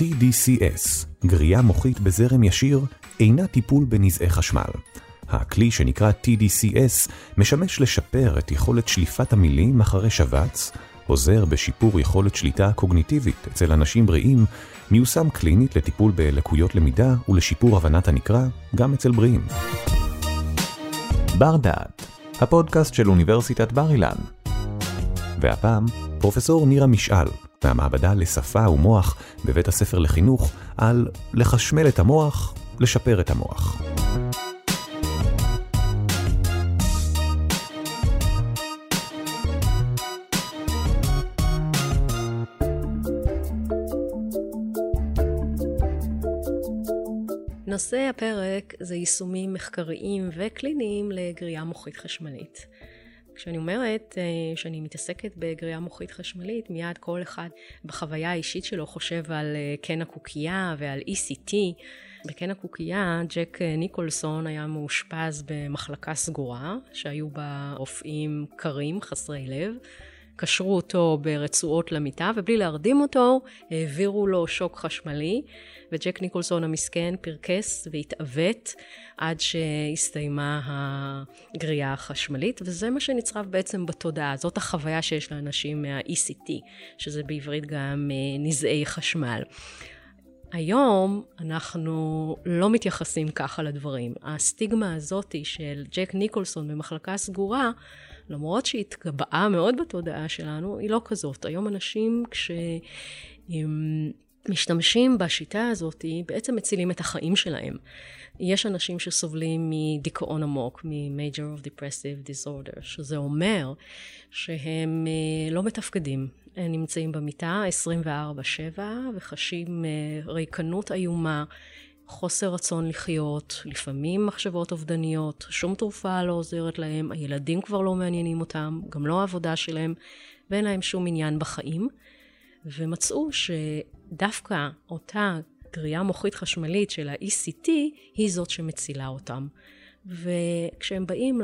TDCS, גריעה מוחית בזרם ישיר, אינה טיפול בנזעי חשמל. הכלי שנקרא TDCS משמש לשפר את יכולת שליפת המילים אחרי שבץ, עוזר בשיפור יכולת שליטה קוגניטיבית אצל אנשים בריאים, מיושם קלינית לטיפול בלקויות למידה ולשיפור הבנת הנקרא גם אצל בריאים. בר דעת, הפודקאסט של אוניברסיטת בר אילן. והפעם, פרופסור נירה משעל, מהמעבדה לשפה ומוח בבית הספר לחינוך, על לחשמל את המוח, לשפר את המוח. נושא הפרק זה יישומים מחקריים וקליניים לגריעה מוחית חשמלית. כשאני אומרת שאני מתעסקת בגריעה מוחית חשמלית, מיד כל אחד בחוויה האישית שלו חושב על קן הקוקייה ועל ECT. בקן הקוקייה, ג'ק ניקולסון היה מאושפז במחלקה סגורה, שהיו בה רופאים קרים, חסרי לב. קשרו אותו ברצועות למיטה, ובלי להרדים אותו, העבירו לו שוק חשמלי, וג'ק ניקולסון המסכן פרקס והתאבט עד שהסתיימה הגריעה החשמלית, וזה מה שנצרב בעצם בתודעה, זאת החוויה שיש לאנשים מה-ECT, שזה בעברית גם נזעי חשמל. היום אנחנו לא מתייחסים ככה לדברים. הסטיגמה הזאת של ג'ק ניקולסון במחלקה סגורה, למרות שהיא התקבעה מאוד בתודעה שלנו, היא לא כזאת. היום אנשים כשמשתמשים בשיטה הזאת, בעצם מצילים את החיים שלהם. יש אנשים שסובלים מדיכאון עמוק, מ-Major of Depressive Disorder, שזה אומר שהם לא מתפקדים. הם נמצאים במיטה 24/7 וחשים ריקנות איומה, חוסר רצון לחיות, לפעמים מחשבות אובדניות, שום תרופה לא עוזרת להם, הילדים כבר לא מעניינים אותם, גם לא העבודה שלהם, ואין להם שום עניין בחיים. ומצאו שדווקא אותה גריעה מוחית חשמלית של ה-ECT היא זאת שמצילה אותם. וכשהם באים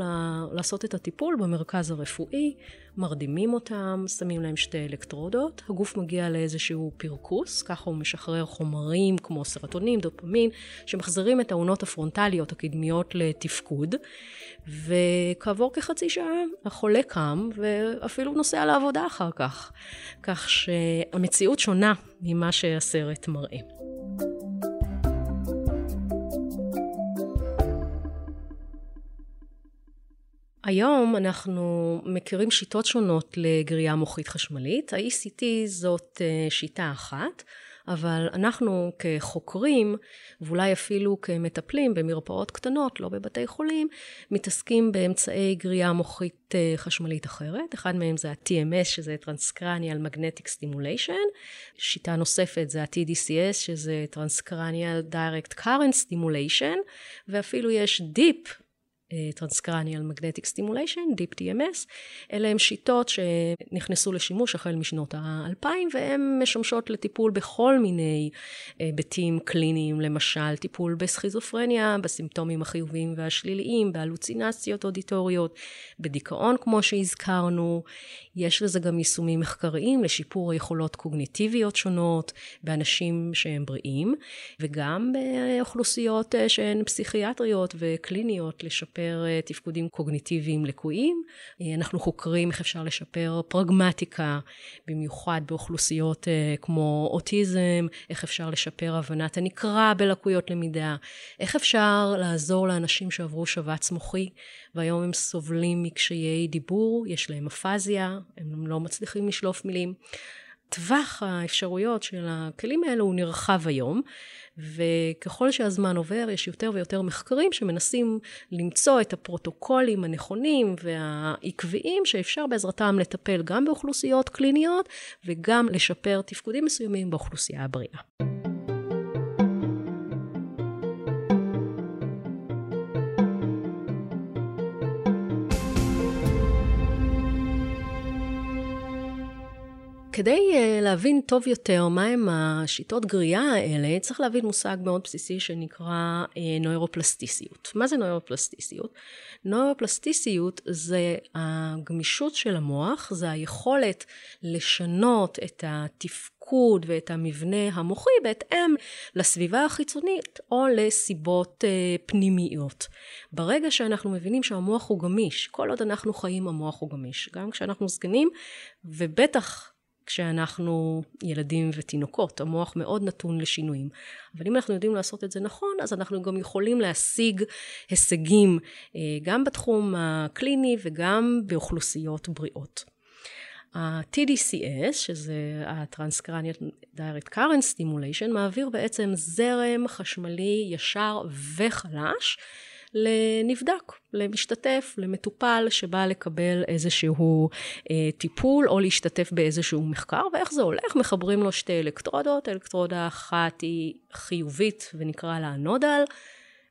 לעשות את הטיפול במרכז הרפואי, מרדימים אותם, שמים להם שתי אלקטרודות, הגוף מגיע לאיזשהו פרקוס, ככה הוא משחרר חומרים כמו סרטונין, דופמין, שמחזרים את העונות הפרונטליות הקדמיות לתפקוד, וכעבור כחצי שעה החולה קם ואפילו נוסע לעבודה אחר כך, כך שהמציאות שונה ממה שהסרט מראה. היום אנחנו מכירים שיטות שונות לגריעה מוחית חשמלית. ה-ECT זאת שיטה אחת, אבל אנחנו כחוקרים, ואולי אפילו כמטפלים במרפאות קטנות, לא בבתי חולים, מתעסקים באמצעי גריעה מוחית חשמלית אחרת. אחד מהם זה ה-TMS, שזה Transcranial Magnetic Stimulation. שיטה נוספת זה ה-TDCS, שזה Transcranial Direct Current Stimulation, ואפילו יש Deep Transcranial Magnetic Stimulation, Deep TMS, אלה הם שיטות שנכנסו לשימוש החל משנות ה-2000, והן משמשות לטיפול בכל מיני היבטים קליניים, למשל טיפול בסכיזופרניה, בסימפטומים החיוביים והשליליים, בהלוצינציות אודיטוריות, בדיכאון כמו שהזכרנו. יש לזה גם יישומים מחקריים לשיפור יכולות קוגניטיביות שונות, באנשים שהם בריאים, וגם באוכלוסיות שהן פסיכיאטריות וקליניות לשפר תפקודים קוגניטיביים לקויים. אנחנו חוקרים איך אפשר לשפר פרגמטיקה, במיוחד באוכלוסיות כמו אוטיזם, איך אפשר לשפר הבנת הנקרא בלקויות למידה, איך אפשר לעזור לאנשים שעברו שבץ מוחי, והיום הם סובלים מקשיי דיבור, יש להם אפאזיה, הם לא מצליחים לשלוף מילים. טווח האפשרויות של הכלים האלו הוא נרחב היום, וככל שהזמן עובר יש יותר ויותר מחקרים שמנסים למצוא את הפרוטוקולים הנכונים והעקביים שאפשר בעזרתם לטפל גם באוכלוסיות קליניות וגם לשפר תפקודים מסוימים באוכלוסייה הבריאה. כדי להבין טוב יותר מהם השיטות גריעה האלה, צריך להבין מושג מאוד בסיסי שנקרא נוירופלסטיסיות. מה זה נוירופלסטיסיות? נוירופלסטיסיות זה הגמישות של המוח, זה היכולת לשנות את התפקוד ואת המבנה המוחי בהתאם לסביבה החיצונית או לסיבות פנימיות. ברגע שאנחנו מבינים שהמוח הוא גמיש, כל עוד אנחנו חיים המוח הוא גמיש, גם כשאנחנו זקנים ובטח כשאנחנו ילדים ותינוקות, המוח מאוד נתון לשינויים. אבל אם אנחנו יודעים לעשות את זה נכון, אז אנחנו גם יכולים להשיג הישגים, גם בתחום הקליני וגם באוכלוסיות בריאות. ה-TDCS, שזה ה-Transcranial Direct Current Stimulation, מעביר בעצם זרם חשמלי ישר וחלש, לנבדק, למשתתף, למטופל שבא לקבל איזשהו טיפול או להשתתף באיזשהו מחקר. ואיך זה הולך? מחברים לו שתי אלקטרודות, אלקטרודה אחת היא חיובית ונקרא לה אנודל,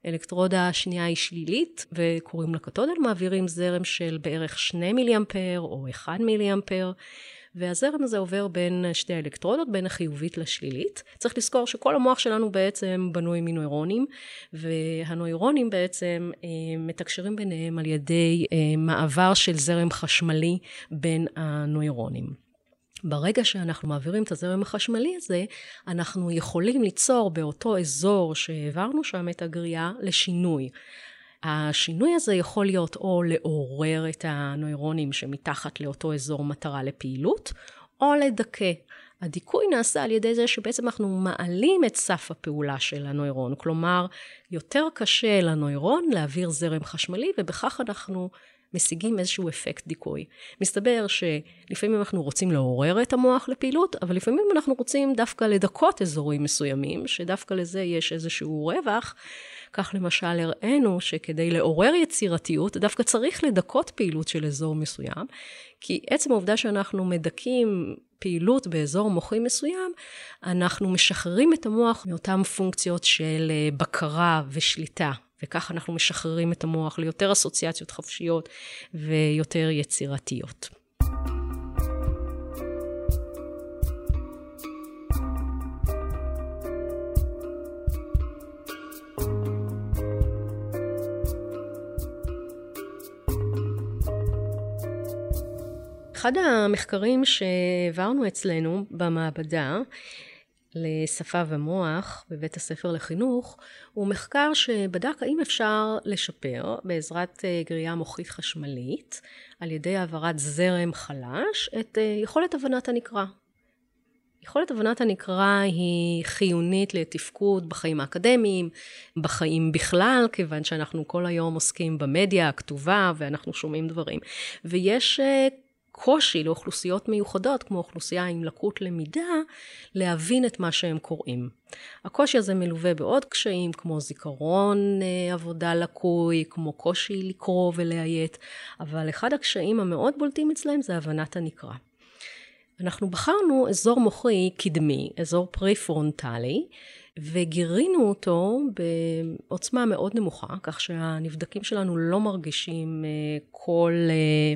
אלקטרודה השנייה היא שלילית וקוראים לה קתודל, מעבירים זרם של בערך 2 מיליאמפר או 1 מיליאמפר, והזרם הזה עובר בין שתי האלקטרודות, בין החיובית לשלילית. צריך לזכור שכל המוח שלנו בעצם בנוי מנוירונים, והנוירונים בעצם מתקשרים ביניהם על ידי מעבר של זרם חשמלי בין הנוירונים. ברגע שאנחנו מעבירים את הזרם החשמלי הזה, אנחנו יכולים ליצור באותו אזור שהעברנו שם את הגריעה לשינוי. השינוי הזה יכול להיות או לעורר את הנוירונים שמתחת לאותו אזור מטרה לפעילות, או לדכא. הדיכוי נעשה על ידי זה שבעצם אנחנו מעלים את סף הפעולה של הנוירון, כלומר יותר קשה לנוירון להעביר זרם חשמלי, ובכך אנחנו משיגים איזשהו אפקט דיכוי. מסתבר שלפעמים אנחנו רוצים לעורר את המוח לפעילות, אבל לפעמים אנחנו רוצים דווקא לדכות אזורים מסוימים, שדווקא לזה יש איזשהו רווח. כך למשל הראינו שכדי לעורר יצירתיות, דווקא צריך לדכות פעילות של אזור מסוים, כי עצם העובדה שאנחנו מדכאים פעילות באזור מוחי מסוים, אנחנו משחררים את המוח מאותן פונקציות של בקרה ושליטה. וכך אנחנו משחררים את המוח ליותר אסוציאציות חופשיות ויותר יצירתיות. אחד המחקרים שעברנו אצלנו במעבדה, לשפה ומוח בבית הספר לחינוך, הוא מחקר שבדק האם אפשר לשפר בעזרת גריעה מוחית חשמלית, על ידי העברת זרם חלש, את יכולת הבנת הנקרא. יכולת הבנת הנקרא היא חיונית לתפקוד בחיים האקדמיים, בחיים בכלל, כיוון שאנחנו כל היום עוסקים במדיה הכתובה ואנחנו שומעים דברים. ויש קושי לאוכלוסיות מיוחדות, כמו אוכלוסייה עם לקות למידה, להבין את מה שהם קוראים. הקושי הזה מלווה בעוד קשיים, כמו זיכרון עבודה לקוי, כמו קושי לקרוא ולהיית, אבל אחד הקשיים המאוד בולטים אצלהם זה הבנת הנקרא. אנחנו בחרנו אזור מוחי קדמי, אזור פריפרונטלי, וגירינו אותו בעוצמה מאוד נמוכה, כך שהנבדקים שלנו לא מרגישים כל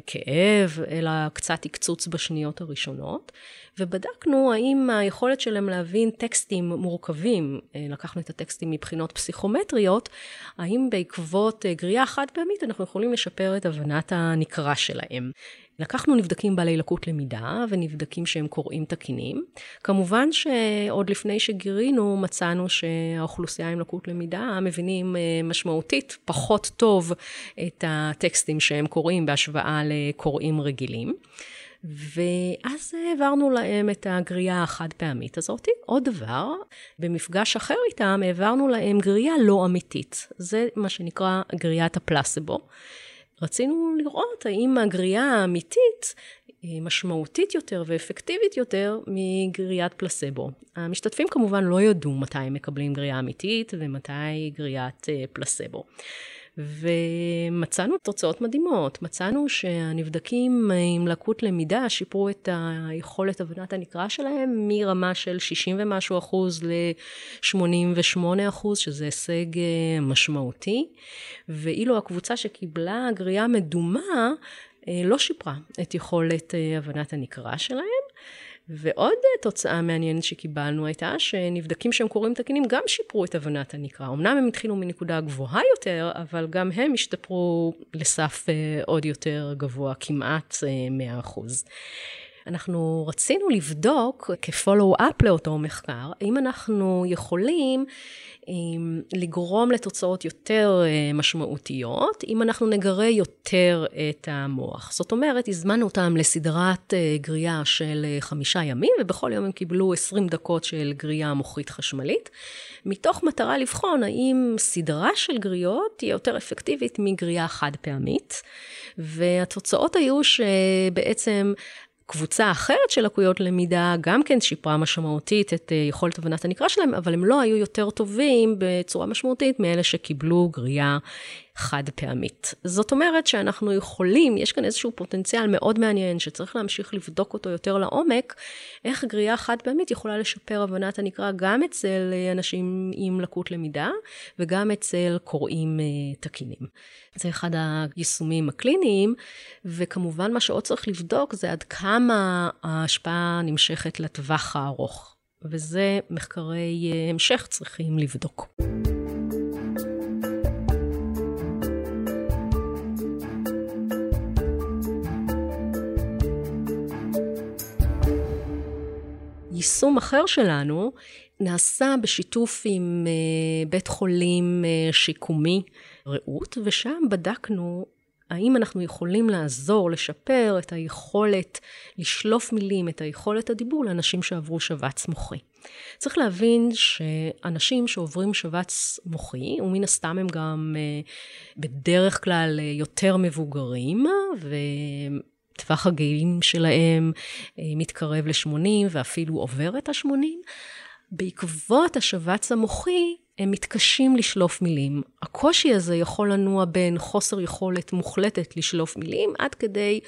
כאב, אלא קצת הקצוץ בשניות הראשונות, ובדקנו האם היכולת שלהם להבין טקסטים מורכבים, לקחנו את הטקסטים מבחינות פסיכומטריות, האם בעקבות גריעה חד פעמית אנחנו יכולים לשפר את הבנת הנקרא שלהם. לקחנו נבדקים בעלי לקות למידה ונבדקים שהם קוראים תקינים. כמובן שעוד לפני שגירינו מצאנו שהאוכלוסייה עם לקות למידה מבינים משמעותית פחות טוב את הטקסטים שהם קוראים בהשוואה לקוראים רגילים. ואז העברנו להם את הגריעה החד פעמית הזאת. עוד דבר, במפגש אחר איתם העברנו להם גריעה לא אמיתית. זה מה שנקרא גריעת הפלסבו. רצינו לראות האם הגריעה האמיתית משמעותית יותר ואפקטיבית יותר מגריעת פלסבו. המשתתפים כמובן לא ידעו מתי הם מקבלים גריעה אמיתית ומתי גריעת פלסבו. ומצאנו תוצאות מדהימות. מצאנו שהנבדקים עם לקות למידה שיפרו את היכולת הבנת הנקרא שלהם מרמה של 60% ומשהו ל-88%, שזה הישג משמעותי. ואילו הקבוצה שקיבלה גריעה מדומה לא שיפרה את יכולת הבנת הנקרא שלהם. ועוד תוצאה מעניינת שקיבלנו הייתה שנבדקים שהם קוראים תקינים גם שיפרו את הבנת הנקרא. אמנם הם התחילו מנקודה גבוהה יותר, אבל גם הם השתפרו לסף עוד יותר גבוה, כמעט 100%. אנחנו רצינו לבדוק כ-follow-up לאותו מחקר, האם אנחנו יכולים לגרום לתוצאות יותר משמעותיות, אם אנחנו נגרה יותר את המוח. זאת אומרת, הזמנו אותם לסדרת גרייה של 5 ימים, ובכל יום הם קיבלו 20 דקות של גרייה מוחית חשמלית, מתוך מטרה לבחון האם סדרה של גריות תהיה יותר אפקטיבית מגרייה חד פעמית, והתוצאות היו שבעצם קבוצה אחרת של לקויות למידה, גם כן שיפרה משמעותית את יכולת הבנת הנקרא שלהם, אבל הם לא היו יותר טובים בצורה משמעותית מאלה שקיבלו גרייה חד פעמית. זאת אומרת שאנחנו יכולים, יש כאן איזשהו פוטנציאל מאוד מעניין, שצריך להמשיך לבדוק אותו יותר לעומק, איך גרייה חד פעמית יכולה לשפר הבנת הנקרא גם אצל אנשים עם לקות למידה, וגם אצל קוראים תקינים. זה אחד היישומים הקליניים, וכמובן מה שעוד צריך לבדוק זה עד כמה ההשפעה נמשכת לטווח הארוך, וזה מחקרי המשך צריכים לבדוק. יישום אחר שלנו נעשה בשיתוף עם בית חולים שיקומי רעות, ושם בדקנו האם אנחנו יכולים לעזור, לשפר את היכולת לשלוף מילים, את היכולת הדיבור לאנשים שעברו שבץ מוחי. צריך להבין שאנשים שעוברים שבץ מוחי, ומן הסתם הם גם בדרך כלל יותר מבוגרים, טווח הגאים שלהם מתקרב ל-80 ואפילו עובר את ה-80. בעקבות השבץ המוחי הם מתקשים לשלוף מילים. הקושי הזה יכול לנוע בין חוסר יכולת מוחלטת לשלוף מילים, עד כדי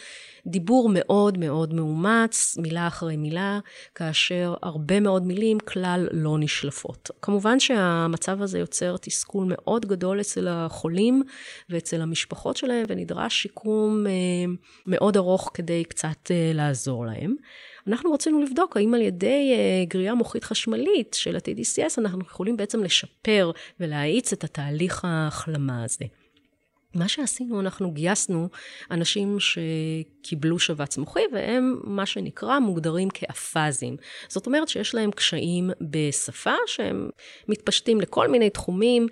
דיבור מאוד מאוד מאומץ, מילה אחרי מילה, כאשר הרבה מאוד מילים כלל לא נשלפות. כמובן שהמצב הזה יוצר תסכול מאוד גדול אצל החולים ואצל המשפחות שלהם, ונדרש שיקום מאוד ארוך כדי קצת לעזור להם. אנחנו רצינו לבדוק האם על ידי גרייה מוחית חשמלית של ה-TDCS אנחנו יכולים בעצם לשפר ולהאיץ את התהליך ההחלמה הזה. מה שעשינו, אנחנו גייסנו אנשים שקיבלו שבץ מוחי, והם מה שנקרא מוגדרים כאפאזים. זאת אומרת שיש להם קשיים בשפה, שהם מתפשטים לכל מיני תחומים,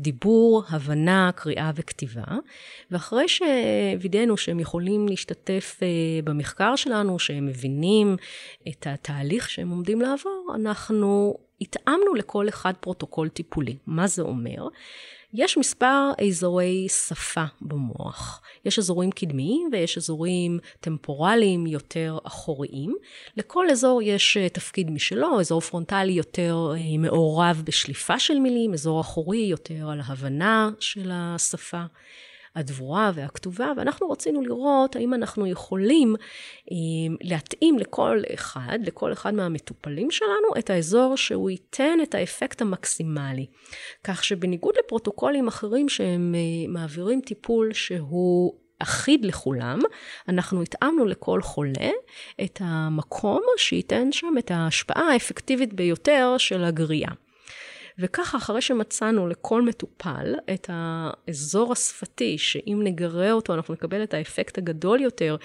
דיבור, הבנה, קריאה וכתיבה. ואחרי שווידאנו שהם יכולים להשתתף במחקר שלנו, שהם מבינים את התהליך שהם עומדים לעבור, אנחנו התאמנו לכל אחד פרוטוקול טיפולי. מה זה אומר? יש מספר אזורי שפה במוח. יש אזורים קדמיים ויש אזורים טמפורליים יותר אחוריים. לכל אזור יש תפקיד משלו, אזור פרונטלי יותר מעורב בשליפה של מילים, אזור אחורי יותר על ההבנה של השפה, הדבורה והכתובה, ואנחנו רצינו לראות האם אנחנו יכולים להתאים לכל אחד מהמטופלים שלנו, את האזור שהוא ייתן את האפקט המקסימלי. כך שבניגוד לפרוטוקולים אחרים שהם מעבירים טיפול שהוא אחיד לכולם, אנחנו התאמנו לכל חולה את המקום שייתן שם את ההשפעה האפקטיבית ביותר של הגרייה. וככה אחרי שמצאנו לכל מטופל את האזור השפתי, שאם נגרה אותו אנחנו נקבל את האפקט הגדול יותר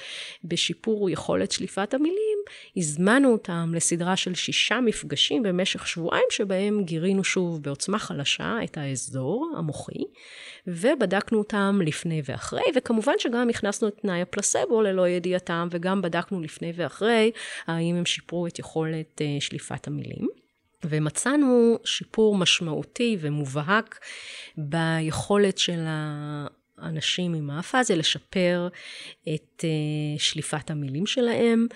בשיפור יכולת שליפת המילים, הזמנו אותם לסדרה של 6 מפגשים במשך שבועיים, שבהם גירינו שוב בעוצמה חלשה את האזור המוחי, ובדקנו אותם לפני ואחרי, וכמובן שגם הכנסנו את תנאי הפלסבו ללא ידיעתם, וגם בדקנו לפני ואחרי האם הם שיפרו את יכולת שליפת המילים. ומצאנו שיפור משמעותי ומובהק ביכולת של האנשים עם האפאזיה לשפר את שליפת המילים שלהם.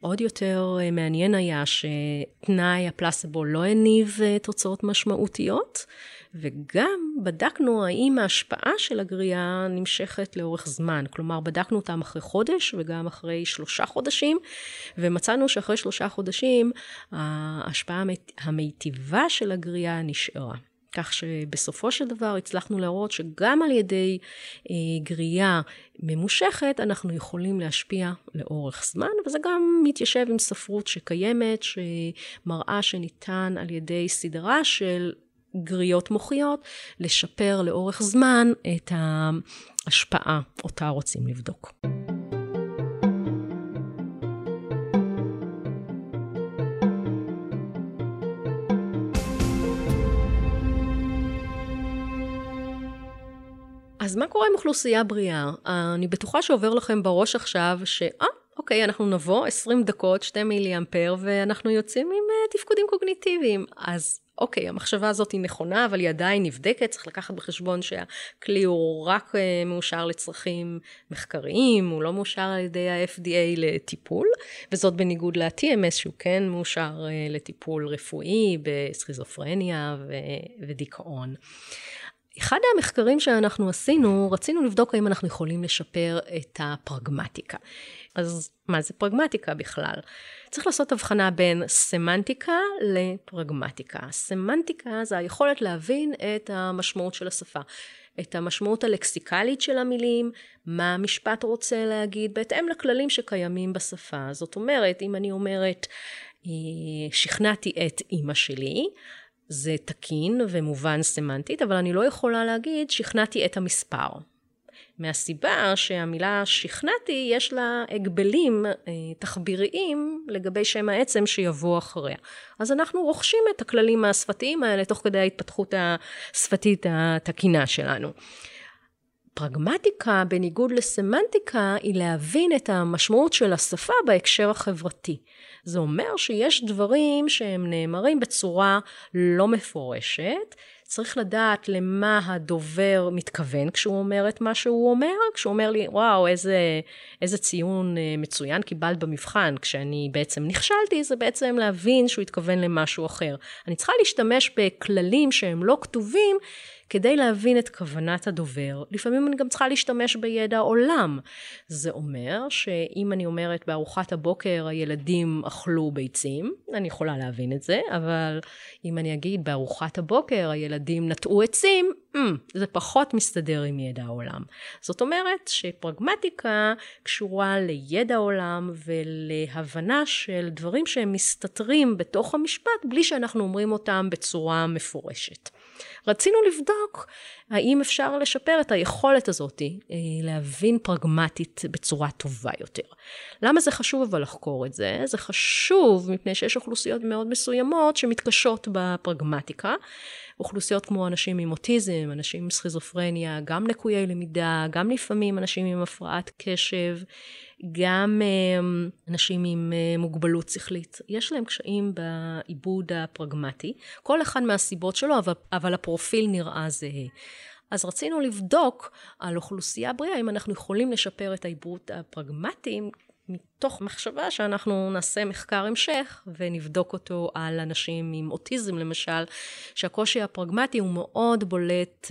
עוד יותר מעניין היה שתנאי הפלסבו לא הניב תוצאות משמעותיות, וגם בדקנו האם ההשפעה של הגרייה נמשכת לאורך זמן. כלומר, בדקנו אותם אחרי חודש וגם אחרי 3 חודשים, ומצאנו שאחרי 3 חודשים ההשפעה המיטיבה של הגרייה נשארה. כך שבסופו של דבר הצלחנו להראות שגם על ידי גרייה ממושכת אנחנו יכולים להשפיע לאורך זמן, וזה גם מתיישב עם ספרות שקיימת, שמראה שניתן על ידי סדרה של גריות מוחיות לשפר לאורך זמן את ההשפעה אותה רוצים לבדוק. אז מה קורה עם אוכלוסייה בריאה? אני בטוחה שעובר לכם בראש עכשיו אוקיי, אנחנו נבוא 20 דקות, 2 מילי אמפר, ואנחנו יוצאים עם תפקודים קוגניטיביים. אז אוקיי, המחשבה הזאת היא נכונה, אבל היא עדיין נבדקת, צריך לקחת בחשבון שהכלי הוא רק מאושר לצרכים מחקריים, הוא לא מאושר על ידי ה-FDA לטיפול, וזאת בניגוד ל-TMS שהוא כן מאושר לטיפול רפואי בסכיזופרניה ודיכאון. אחד המחקרים שאנחנו עשינו, רצינו לבדוק האם אנחנו יכולים לשפר את הפרגמטיקה. אז מה זה פרגמטיקה בכלל? צריך לעשות הבחנה בין סמנטיקה לפרגמטיקה. סמנטיקה זה היכולת להבין את המשמעות של השפה, את המשמעות הלקסיקלית של המילים, מה המשפט רוצה להגיד, בהתאם לכללים שקיימים בשפה. זאת אומרת, אם אני אומרת, שכנעתי את אמא שלי, זה תקין ומובן סמנטית, אבל אני לא יכולה להגיד שכנעתי את המספר. מהסיבה שהמילה שכנעתי יש לה הגבלים תחביריים לגבי שם העצם שיבוא אחריה. אז אנחנו רוכשים את הכללים השפתיים האלה תוך כדי ההתפתחות השפתית התקינה שלנו. פרגמטיקה בניגוד לסמנטיקה היא להבין את המשמעות של השפה בהקשר החברתי. זה אומר שיש דברים שהם נאמרים בצורה לא מפורשת, צריך לדעת למה הדובר מתכוון כשהוא אומר את מה שהוא אומר, כשהוא אומר לי, וואו, איזה ציון מצוין קיבלת במבחן, כשאני בעצם נכשלתי, זה בעצם להבין שהוא התכוון למשהו אחר. אני צריכה להשתמש בכללים שהם לא כתובים, כדי להבין את כוונת הדובר. לפעמים אני גם צריכה להשתמש בידע עולם. זה אומר שאם אני אומרת בארוחת הבוקר הילדים אכלו ביצים, אני יכולה להבין את זה, אבל אם אני אגיד בארוחת הבוקר הילדים נטעו עצים, זה פחות מסתדר עם ידע העולם. זאת אומרת שפרגמטיקה קשורה לידע העולם ולהבנה של דברים שהם מסתתרים בתוך המשפט, בלי שאנחנו אומרים אותם בצורה מפורשת. רצינו לבדוק האם אפשר לשפר את היכולת הזאת להבין פרגמטית בצורה טובה יותר. למה זה חשוב אבל לחקור את זה? זה חשוב מפני שיש אוכלוסיות מאוד מסוימות שמתקשות בפרגמטיקה. אוכלוסיות כמו אנשים עם אוטיזם, אנשים עם סכיזופרניה, גם לקויי למידה, גם לפעמים אנשים עם הפרעת קשב, גם אנשים עם מוגבלות שכלית. יש להם קשיים בעיבוד הפרגמטי, כל אחד מהסיבות שלו, אבל הפרופיל נראה זהה. אז רצינו לבדוק על אוכלוסייה בריאה, אם אנחנו יכולים לשפר את העיבוד הפרגמטי, מתוך מחשבה שאנחנו נעשה מחקר המשך ונבדוק אותו על אנשים עם אוטיזם למשל, שהקושי הפרגמטי הוא מאוד בולט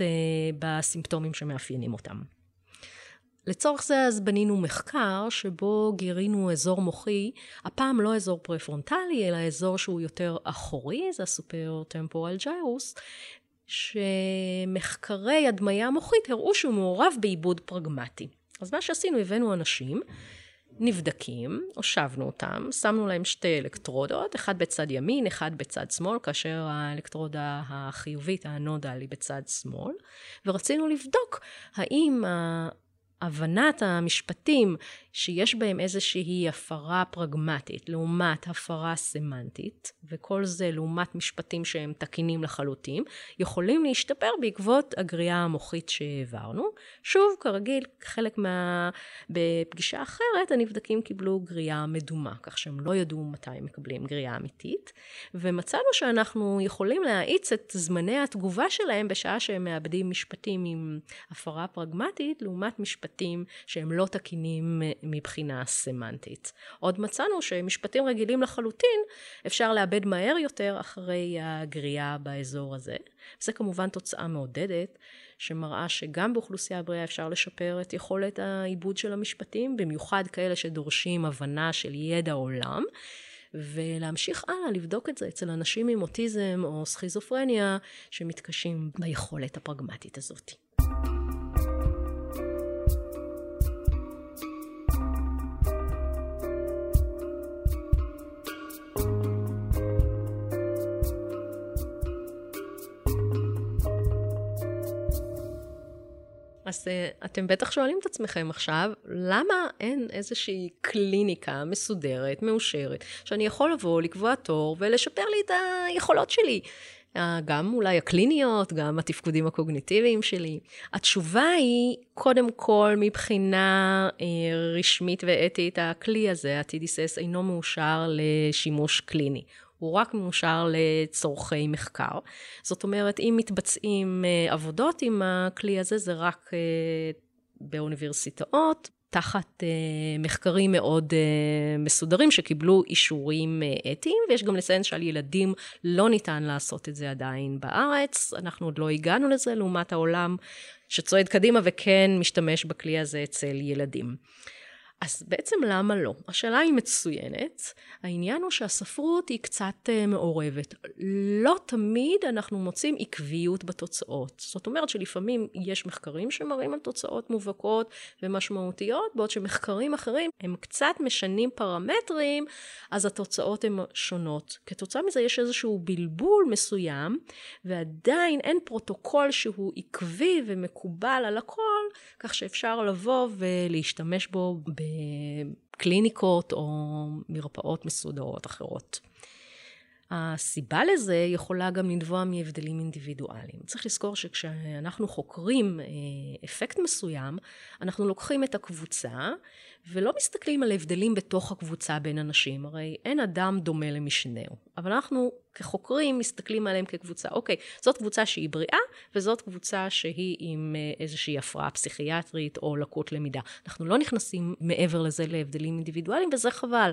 בסימפטומים שמאפיינים אותם. לצורך זה אז בנינו מחקר שבו גירינו אזור מוחי, הפעם לא אזור פרפרונטלי אלא אזור שהוא יותר אחורי, זה הסופר טמפורל ג'יירוס, שמחקרי הדמיה מוחית הראו שהוא מעורב בעיבוד פרגמטי. אז מה שעשינו, הבאנו אנשים נבדקים, הושבנו אותם, שמנו להם שתי אלקטרודות, אחד בצד ימין, אחד בצד שמאל, כאשר האלקטרודה החיובית, האנודל, היא בצד שמאל, ורצינו לבדוק האם הבנת המשפטים שיש בהם איזושהי הפרה פרגמטית, לעומת הפרה סמנטית, וכל זה לעומת משפטים שהם תקינים לחלוטין, יכולים להשתפר בעקבות הגריעה המוחית שהעברנו. שוב, כרגיל, בפגישה אחרת, הנבדקים קיבלו גריעה מדומה, כך שהם לא ידעו מתי הם מקבלים גריעה אמיתית, ומצאנו שאנחנו יכולים להאיץ את זמני התגובה שלהם בשעה שהם מאבדים משפטים עם הפרה פרגמטית, לעומת משפטים שהם לא תקינים מבחינה סמנטית. עוד מצאנו שמשפטים רגילים לחלוטין אפשר לאבד מהר יותר אחרי הגריעה באזור הזה. זה כמובן תוצאה מעודדת שמראה שגם באוכלוסייה הבריאה אפשר לשפר את יכולת העיבוד של המשפטים, במיוחד כאלה שדורשים הבנה של ידע עולם, ולהמשיך הלאה, לבדוק את זה אצל אנשים עם אוטיזם או סכיזופרניה, שמתקשים ביכולת הפרגמטית הזאת. אז אתם בטח שואלים את עצמכם עכשיו, למה אין איזושהי קליניקה מסודרת, מאושרת, שאני יכול לבוא, לקבוע תור ולשפר לי את היכולות שלי? גם אולי הקליניות, גם התפקודים הקוגניטיביים שלי. התשובה היא, קודם כל, מבחינה רשמית ואתית, הכלי הזה, ה-TDCS, אינו מאושר לשימוש קליני. הוא רק מאושר לצורכי מחקר. זאת אומרת, אם מתבצעים עבודות עם הכלי הזה, זה רק באוניברסיטאות, תחת מחקרים מאוד מסודרים שקיבלו אישורים אתיים, ויש גם לציין שעל ילדים לא ניתן לעשות את זה עדיין בארץ, אנחנו עוד לא הגענו לזה, לעומת העולם שצועד קדימה וכן משתמש בכלי הזה אצל ילדים. אז בעצם למה לא? השאלה היא מצוינת, העניין הוא שהספרות היא קצת מעורבת. לא תמיד אנחנו מוצאים עקביות בתוצאות. זאת אומרת שלפעמים יש מחקרים שמראים על תוצאות מובהקות ומשמעותיות, בעוד שמחקרים אחרים הם קצת משנים פרמטרים, אז התוצאות הן שונות. כתוצאה מזה יש איזשהו בלבול מסוים, ועדיין אין פרוטוקול שהוא עקבי ומקובל על הכל, כך שאפשר לבוא ולהשתמש בו בקליניקות או מרפאות מסודרות אחרות. הסיבה לזה יכולה גם לנבוע מהבדלים אינדיבידואליים. צריך לזכור שכשאנחנו חוקרים אפקט מסוים, אנחנו לוקחים את הקבוצה ולא מסתכלים על הבדלים בתוך הקבוצה בין אנשים. הרי אין אדם דומה למשנהו. אבל אנחנו כחוקרים מסתכלים עליהם כקבוצה. אוקיי, זאת קבוצה שהיא בריאה, וזאת קבוצה שהיא עם איזושהי הפרעה פסיכיאטרית או לקות למידה. אנחנו לא נכנסים מעבר לזה להבדלים אינדיבידואליים, וזה חבל.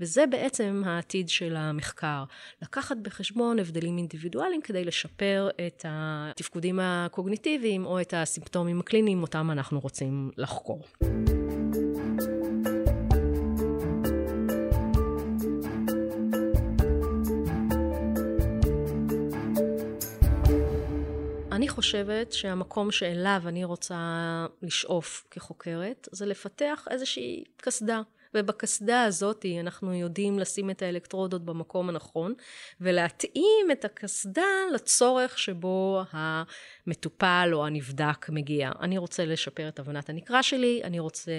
וזה בעצם העתיד של המחקר. לקחת בחשבון הבדלים אינדיבידואליים כדי לשפר את התפקודים הקוגניטיביים או את הסימפטומים הקליניים, אותם אנחנו רוצים לחקור. אני חושבת שהמקום שאליו אני רוצה לשאוף כחוקרת, זה לפתח איזושהי קסדה. ובקסדה הזאת אנחנו יודעים לשים את האלקטרודות במקום הנכון, ולהתאים את הקסדה לצורך שבו המטופל או הנבדק מגיע. אני רוצה לשפר את הבנת הנקרא שלי, אני רוצה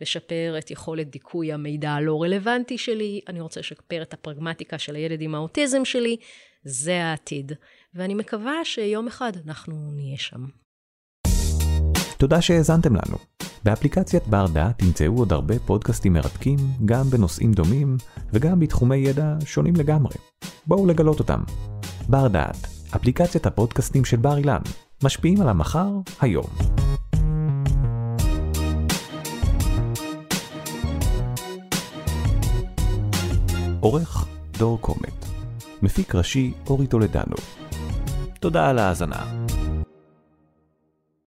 לשפר את יכולת דיכוי המידע הלא רלוונטי שלי, אני רוצה לשפר את הפרגמטיקה של הילד עם האוטיזם שלי, זה העתיד. ואני מקווה שיום אחד אנחנו נהיה שם. תודה שהאזנתם לנו. באפליקציית בר דעת תמצאו עוד הרבה פודקאסטים מרתקים, גם בנושאים דומים וגם בתחומי ידע שונים לגמרי. בואו לגלות אותם. בר דעת, אפליקציית הפודקאסטים של בר אילן, משפיעים על המחר היום. עורך דור קומט, מפיק ראשי אורי טולדנו. תודה על ההאזנה.